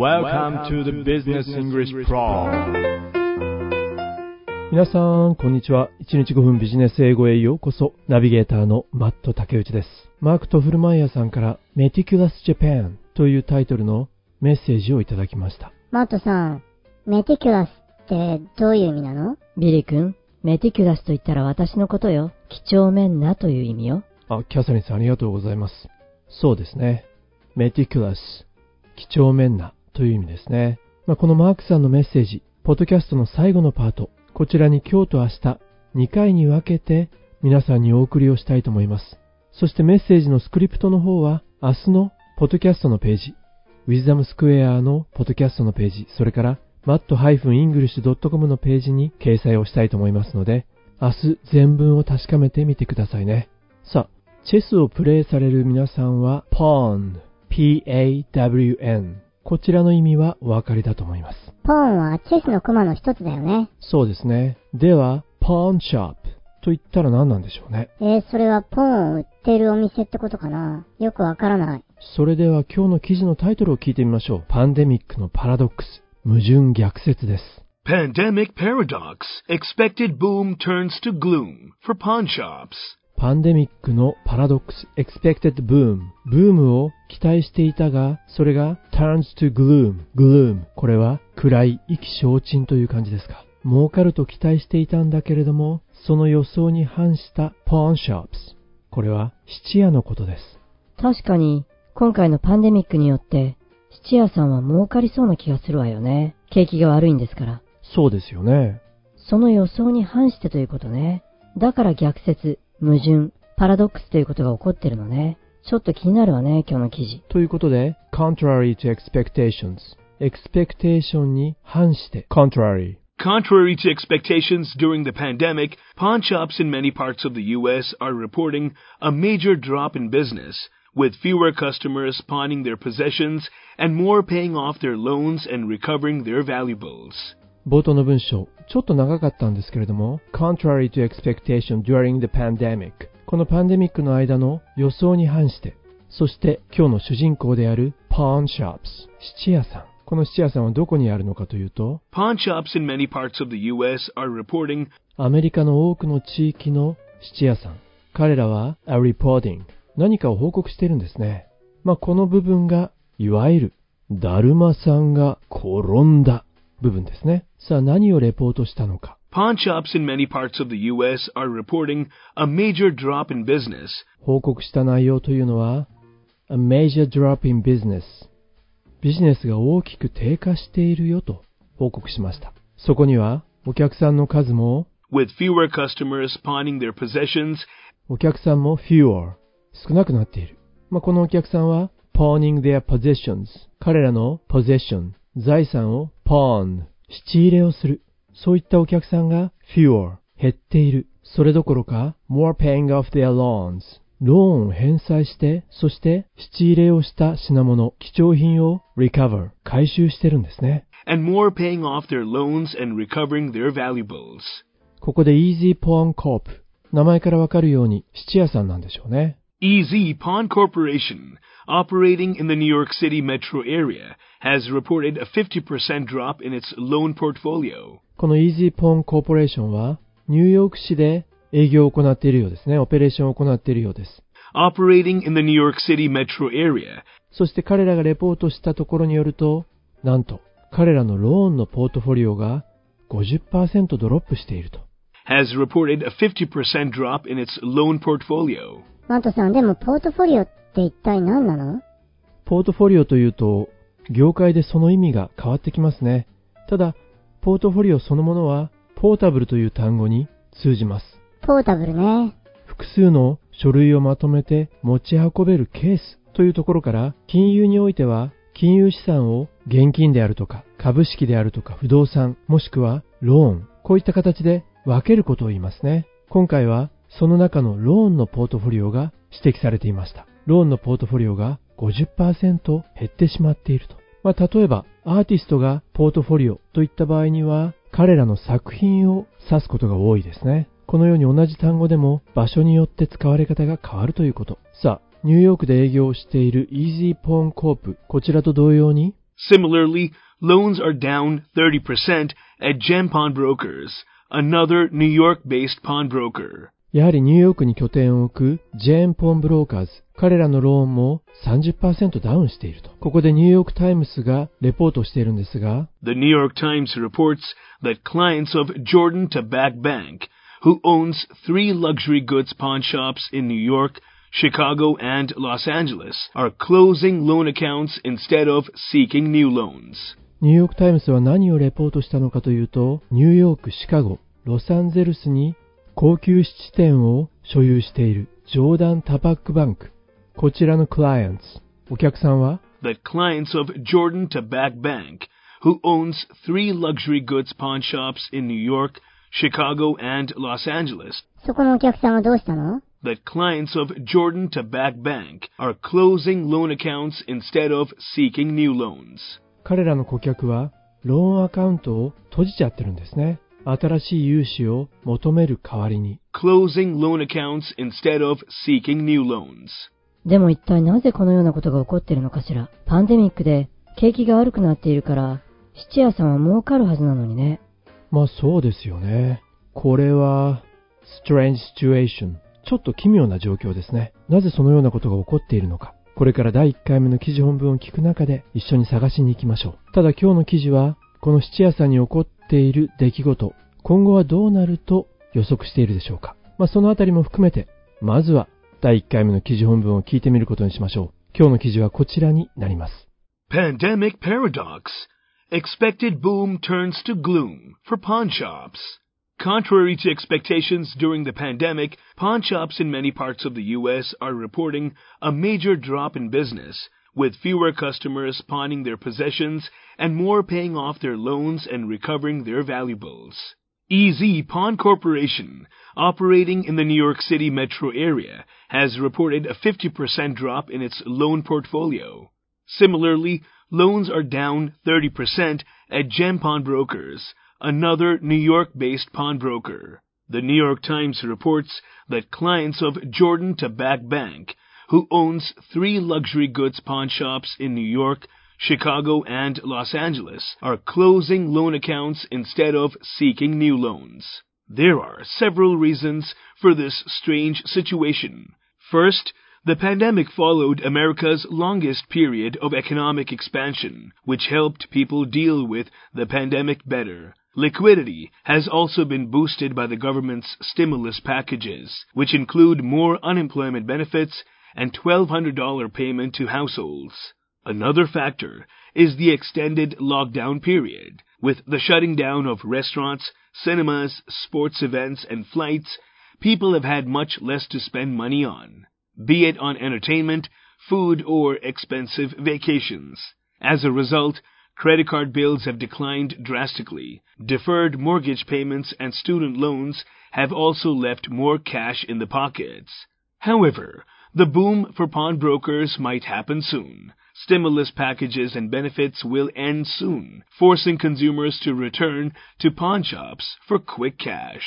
Welcome to the Business English Pro. 皆さんこんにちは。1日5分ビジネス英語へようこそ。ナビゲーターのマット竹内です。マーク・トフルマイヤーさんからMeticulous Japan というタイトルのメッセージをいただきました。マットさん、Meticulous ってどういう意味なの？ビリ君、Meticulous と言ったら私のことよ。几帳面なという意味よ。あ、キャサリンさんありがとうございます。そうですね。Meticulous、几帳面なという意味ですね。このマークさんのメッセージ、ポッドキャストの最後のパート、こちらに今日と明日、2回に分けて皆さんにお送りをしたいと思います。そしてメッセージのスクリプトの方は、明日のポッドキャストのページ、ウィズダムスクエアのポッドキャストのページ、それから、matt-english.com のページに掲載をしたいと思いますので、明日全文を確かめてみてくださいね。さあ、チェスをプレイされる皆さんは、Pawn、P-A-W-N、こちらの意味はお分かりだと思います。パーンはチェスの駒の一つだよね。そうですね。では、パーンショップと言ったら何なんでしょうね。それはパーンを売っているお店ってことかな。よくわからない。それでは今日の記事のタイトルを聞いてみましょう。パンデミックのパラドックス、矛盾逆説です。Pandemic paradox, expected boom turns to gloom for pawn shops.パンデミックのパラドックス expected boom ブームを期待していたが、それが turns to gloom gloom これは暗い意気消沈という感じですか。儲かると期待していたんだけれども、その予想に反した pawn shops これは質屋のことです。確かに今回のパンデミックによって質屋さんは儲かりそうな気がするわよね。景気が悪いんですから。そうですよね。その予想に反してということね。だから逆説、矛盾、パラドックスということが起こってるのね。ちょっと気になるわね、今日の記事。ということで、contrary to expectations。expectation に反して、contrary。Contrary to expectations during the pandemic, pawn shops in many parts of the U.S. are reporting a major drop in business, with fewer customers pawning their possessions and more paying off their loans and recovering their valuables。冒頭の文章、ちょっと長かったんですけれども、contrary to expectation during the pandemic このパンデミックの間の予想に反して、そして今日の主人公である pawn shops 質屋さん。この質屋さんはどこにあるのかというと、 pawn shops in many parts of the US are reporting アメリカの多くの地域の質屋さん、彼らは are reporting 何かを報告しているんですね。この部分がいわゆるだるまさんが転んだ部分ですね。さあ何をレポートしたのか。Pawn shops in many parts of the U.S. are reporting a major drop in business。報告した内容というのは a major drop in business。ビジネスが大きく低下しているよと報告しました。そこにはお客さんの数も with fewer customers pawning their possessions。お客さんも fewer 少なくなっている。このお客さんは pawning their possessions 彼らの possession 財産を pawn質入れをする。そういったお客さんが fewer 減っている。それどころか more paying off their loans ローンを返済して、そして質入れをした品物、貴重品を recover 回収してるんですね。And more paying off their loans and recovering their valuables。 ここで EZ Pawn Corp 名前からわかるように質屋さんなんでしょうね。EZ Pawn Corporation operating in the New York City metro area has reported a 50% drop in its loan portfolio。 この EZ Pawn Corporation はニューヨーク市で営業を行っているようですね。オペレーションを行っているようです。 operating in the New York City metro area。 そして彼らがレポートしたところによると、なんと彼らのローンのポートフォリオが 50% ドロップしていると。 has reported a 50% drop in its loan portfolio。マットさん、でもポートフォリオって一体何なの？ポートフォリオというと、業界でその意味が変わってきますね。ただ、ポートフォリオそのものは、ポータブルという単語に通じます。ポータブルね。複数の書類をまとめて持ち運べるケースというところから、金融においては、金融資産を現金であるとか、株式であるとか、不動産、もしくはローン、こういった形で分けることを言いますね。今回は、その中のローンのポートフォリオが指摘されていました。ローンのポートフォリオが 50% 減ってしまっていると。例えばアーティストがポートフォリオといった場合には、彼らの作品を指すことが多いですね。このように同じ単語でも場所によって使われ方が変わるということ。さあ、ニューヨークで営業している EZ Pawn Corp、 こちらと同様に Similarly, loans are down 30% at Gem Pawn Brokers, another New York-based pawnbroker. やはりニューヨークに拠点を置くジェーン・ポン・ブローカーズ、彼らのローンも 30% ダウンしていると。ここでニューヨークタイムズがレポートしているんですが、 The New York Times reports that clients of Jordan Tabak Bank, who owns 3 luxury goods pawn shops in New York, Chicago and Los Angeles, are closing loan accounts instead of seeking new loans. ニューヨークタイムズは何をレポートしたのかというと、ニューヨーク、シカゴ、ロサンゼルスに高級質店を所有しているジョーダン・タバック・バンク、こちらのクライアンツ、お客さんは The clients of Jordan Tabak Bank, who owns 3 luxury goods pawn shops in New York, Chicago and Los Angeles. そこのお客さんはどうしたの？ The clients of Jordan Tabak Bank are closing loan accounts instead of seeking new loans. 彼らの顧客はローンアカウントを閉じちゃってるんですね。新しい融資を求める代わりに。 Closing loan accounts instead of seeking new loans. でも一体なぜこのようなことが起こっているのかしら。パンデミックで景気が悪くなっているから質屋さんは儲かるはずなのにね。まあそうですよね。これは strange situation、 ちょっと奇妙な状況ですね。なぜそのようなことが起こっているのか、これから第1回目の記事本文を聞く中で一緒に探しに行きましょう。ただ今日の記事はこの質屋さんに起こっている出来事、今後はどうなると予測しているでしょうか。まあそのあたりも含めて、まずは第1回目の記事本文を聞いてみることにしましょう。今日の記事はこちらになります。 Pandemic Paradox Expected boom turns to gloom for pawn shops. Contrary to expectations during the pandemic, pawn shops in many parts of the U.S. are reporting a major drop in business.with fewer customers pawning their possessions and more paying off their loans and recovering their valuables. EZ Pawn Corporation, operating in the New York City metro area, has reported a 50% drop in its loan portfolio. Similarly, loans are down 30% at Gem Pawn Brokers, another New York-based pawnbroker. The New York Times reports that clients of Jordan Tabak Bank,who owns 3 luxury goods pawn shops in New York, Chicago, and Los Angeles, are closing loan accounts instead of seeking new loans. There are several reasons for this strange situation. First, the pandemic followed America's longest period of economic expansion, which helped people deal with the pandemic better.Liquidity has also been boosted by the government's stimulus packages, which include more unemployment benefits and $1,200 payment to households. Another factor is the extended lockdown period, with the shutting down of restaurants, cinemas, sports events, and flights. People have had much less to spend money on, be it on entertainment, food, or expensive vacations. As a result,Credit card bills have declined drastically. Deferred mortgage payments and student loans have also left more cash in the pockets. However, the boom for pawnbrokers might happen soon. Stimulus packages and benefits will end soon, forcing consumers to return to pawn shops for quick cash.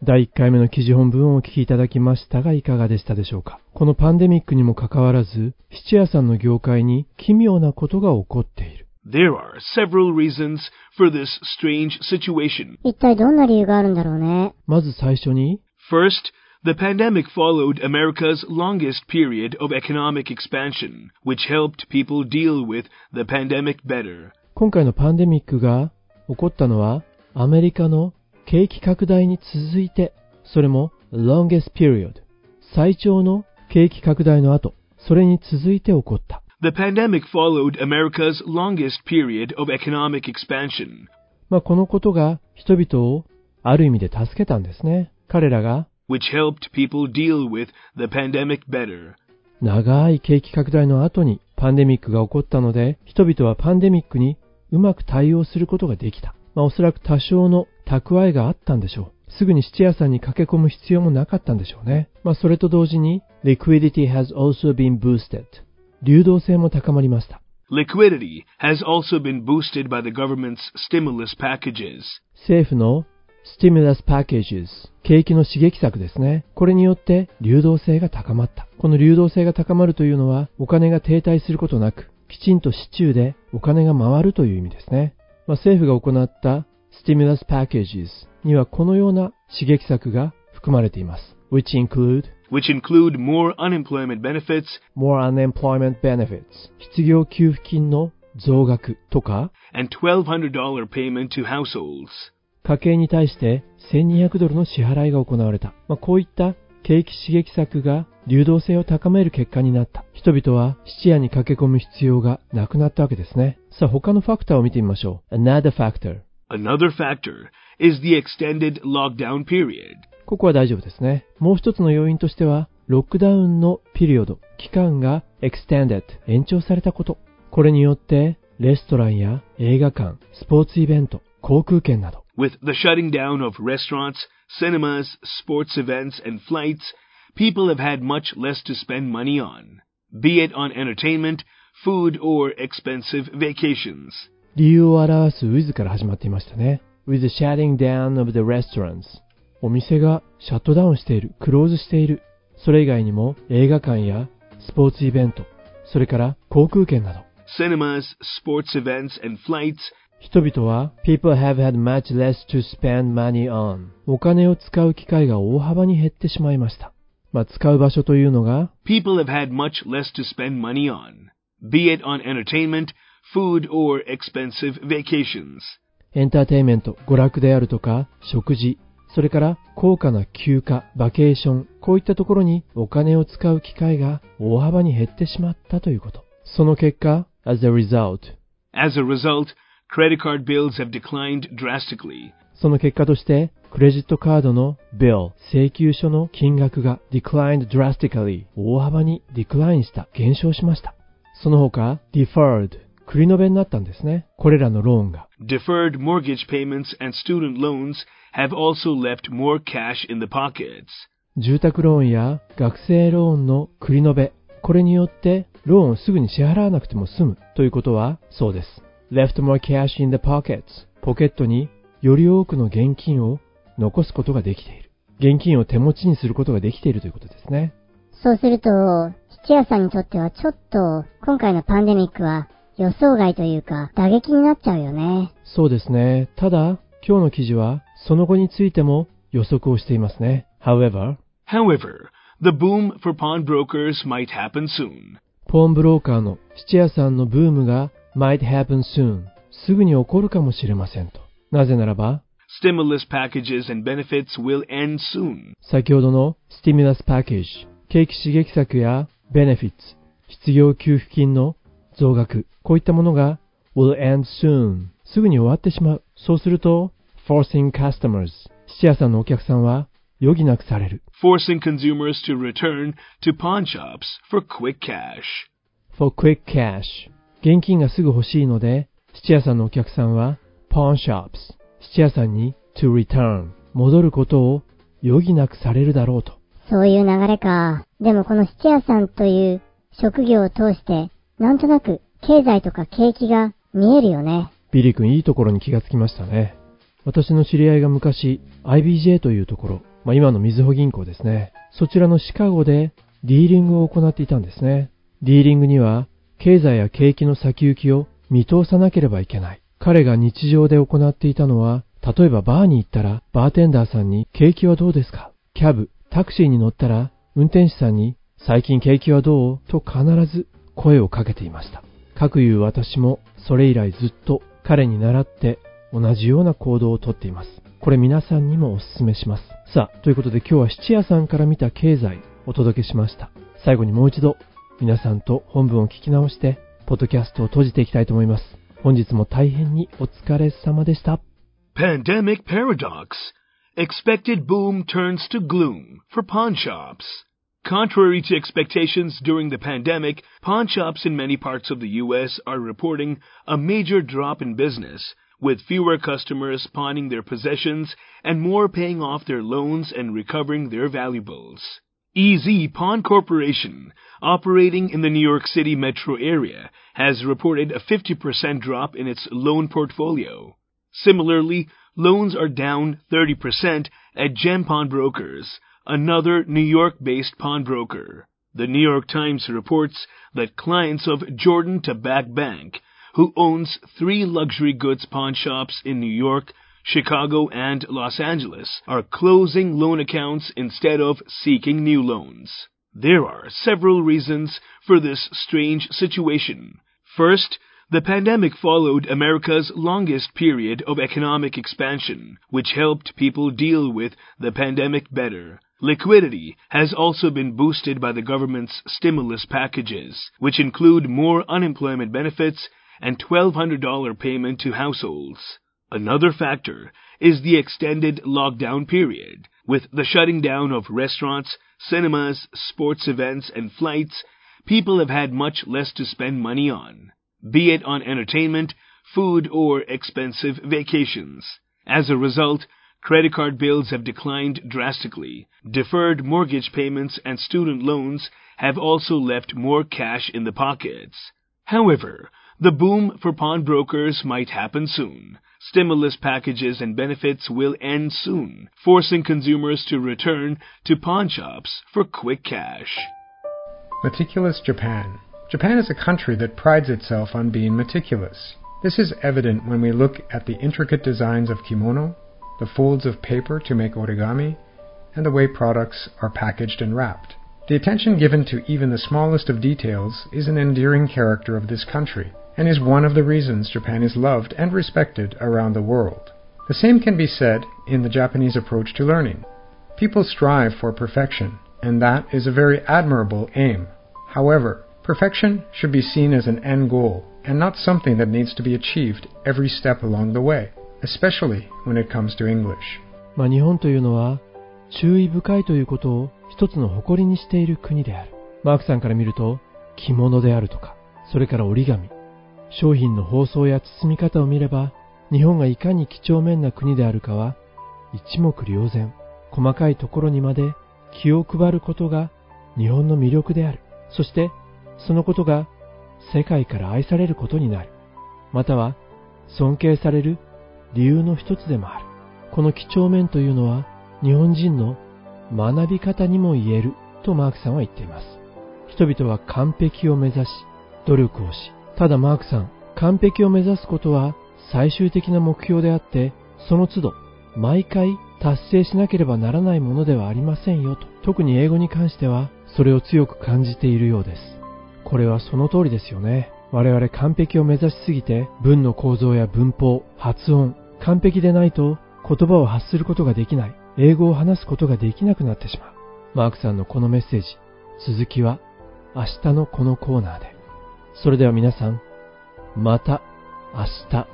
第1回目の記事本文をお聞きいただきましたが、いかがでしたでしょうか。このパンデミックにもかかわらず、質屋さんの業界に奇妙なことが起こっている。There are several reasons for this strange situation. 一体どんな理由があるんだろうね。まず最初に。 First, the pandemic followed America's longest period of economic expansion, which helped people deal with the pandemic better. 今回のパンデミックが起こったのはアメリカの景気拡大に続いて、それも longest period、 最長の景気拡大の後、それに続いて起こった。The pandemic followed America's longest period of economic expansion. まあこのことが人々をある意味で助けたんですね。彼らが which helped people deal with the pandemic better. 長い景気拡大の後にパンデミックが起こったので、人々はパンデミックにうまく対応することができた。まあおそらく多少の蓄えがあったんでしょう。すぐに質屋さんに駆け込む必要もなかったんでしょうね。まあそれと同時に Liquidity has also been boosted.流動性も高まりました。Liquidity has also been boosted by the government's stimulus packages. 政府の stimulus packages、 景気の刺激策ですね。これによって流動性が高まった。この流動性が高まるというのは、お金が停滞することなく、きちんと市中でお金が回るという意味ですね。政府が行ったスティミュラスパッケージにはこのような刺激策が含まれています。Which include more unemployment benefits. 失業給付金の増額とか and $1,200 payment to households. 家計に対して$1,200の支払いが行われた。こういった景気刺激策が流動性を高める結果になった。人々は質屋に駆け込む必要がなくなったわけですね。さあ他のファクターを見てみましょう。Another factor is the extended lockdown period. ここは大丈夫ですね。もう一つの要因としてはロックダウンのピリオド、期間が extended 延長されたこと。これによってレストランや映画館、スポーツイベント、航空券など。With the shutting down of restaurants, cinemas, sports events, and flights, people have had much less to spend money on, be it on entertainment, food, or expensive vacations. 理由を表す with から始まっていましたね。With the shutting down of the restaurants. お店がシャットダウンしている、クローズしている。それ以外にも映画館やスポーツイベント、それから航空券など。Cinemas, sports events, and flights.人々は People have had much less to spend money on お金を使う機会が大幅に減ってしまいました。使う場所というのが People have had much less to spend money on, be it on entertainment, food, or expensive vacations. エンターテインメント、娯楽であるとか、食事、それから高価な休暇、バケーション、こういったところにお金を使う機会が大幅に減ってしまったということ。その結果、As a result,Credit card bills have declined drastically. その結果として、クレジットカードの bill 請求書の金額が declined drastically 大幅に decline した、減少しました。その他 deferred 繰り延べになったんですね。これらのローンが deferred mortgage payments and student loans have also left more cash in the pockets. 住宅ローンや学生ローンの繰り延べ、これによってローンをすぐに支払わなくても済むということはそうです。Left more cash in the pockets. ポケットにより多くの現金を残すことができている。現金を手持ちにすることができているということですね。そうすると、質屋さんにとってはちょっと今回のパンデミックは予想外というか打撃になっちゃうよね。そうですね。ただ、今日の記事はその後についても予測をしていますね。However, the boom for pawn brokers might happen soon. ポーンブローカーの質屋さんのブームがmight happen soon すぐに起こるかもしれませんと。なぜならば stimulus packages and benefits will end soon 先ほどの stimulus package 景気刺激策や benefits 失業給付金の増額こういったものが will end soon すぐに終わってしまう。そうすると forcing customers 質屋さんのお客さんは余儀なくされる。 forcing consumers to return to pawn shops for quick cash現金がすぐ欲しいので、質屋さんのお客さんは、pawn shops、質屋さんに to return、戻ることを余儀なくされるだろうと。そういう流れか。でもこの質屋さんという職業を通して、なんとなく経済とか景気が見えるよね。ビリ君いいところに気がつきましたね。私の知り合いが昔、IBJ というところ、今のみずほ銀行ですね。そちらのシカゴでディーリングを行っていたんですね。ディーリングには、経済や景気の先行きを見通さなければいけない。彼が日常で行っていたのは、例えばバーに行ったら、バーテンダーさんに景気はどうですか？キャブ、タクシーに乗ったら、運転手さんに最近景気はどう？と必ず声をかけていました。かくいう私もそれ以来ずっと彼に倣って同じような行動をとっています。これ皆さんにもお勧めします。さあ、ということで今日は質屋さんから見た経済お届けしました。最後にもう一度、皆さんと本文を聞き直してポッドキャストを閉じていきたいと思います。本日も大変にお疲れ様でした。 Pandemic Paradox Expected boom turns to gloom for pawn shops. Contrary to expectations during the pandemic, pawn shops in many parts of the U.S. are reporting a major drop in business, with fewer customers pawning their possessions and more paying off their loans and recovering their valuables.EZ Pawn Corporation, operating in the New York City metro area, has reported a 50% drop in its loan portfolio. Similarly, loans are down 30% at Gem Pawn Brokers, another New York-based pawnbroker. The New York Times reports that clients of Jordan Tabak Bank, who owns 3 luxury goods pawn shops in New York, Chicago, and Los Angeles, are closing loan accounts instead of seeking new loans. There are several reasons for this strange situation. First, the pandemic followed America's longest period of economic expansion, which helped people deal with the pandemic better. Liquidity has also been boosted by the government's stimulus packages, which include more unemployment benefits and $1,200 payment to households. Another factor is the extended lockdown period, with the shutting down of restaurants, cinemas, sports events, and flights. People have had much less to spend money on, be it on entertainment, food, or expensive vacations. As a result, credit card bills have declined drastically. Deferred mortgage payments and student loans have also left more cash in the pockets. However, the boom for pawnbrokers might happen soon. Stimulus packages and benefits will end soon, forcing consumers to return to pawn shops for quick cash. Meticulous Japan. Japan is a country that prides itself on being meticulous. This is evident when we look at the intricate designs of kimono, the folds of paper to make origami, and the way products are packaged and wrapped. The attention given to even the smallest of details is an endearing character of this country, and is one of the reasons Japan is loved and respected around the world. The same can be said in the Japanese approach to learning. People strive for perfection, and that is a very admirable aim. However, perfection should be seen as an end goal, and not something that needs to be achieved every step along the way, especially when it comes to English. 日本というのは注意深いということを一つの誇りにしている国である。マークさんから見ると、着物であるとか、それから折り紙、商品の包装や包み方を見れば、日本がいかに几帳面な国であるかは一目瞭然。細かいところにまで気を配ることが日本の魅力である。そしてそのことが世界から愛されることになる、または尊敬される理由の一つでもある。この几帳面というのは日本人の学び方にも言えるとマークさんは言っています。人々は完璧を目指し努力をし、ただマークさん、完璧を目指すことは最終的な目標であって、その都度毎回達成しなければならないものではありませんよと、特に英語に関してはそれを強く感じているようです。これはその通りですよね。我々完璧を目指しすぎて、文の構造や文法、発音、完璧でないと言葉を発することができない、英語を話すことができなくなってしまう。マークさんのこのメッセージ、続きは明日のこのコーナーで。それでは皆さん、また明日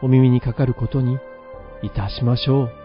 お耳にかかることにいたしましょう。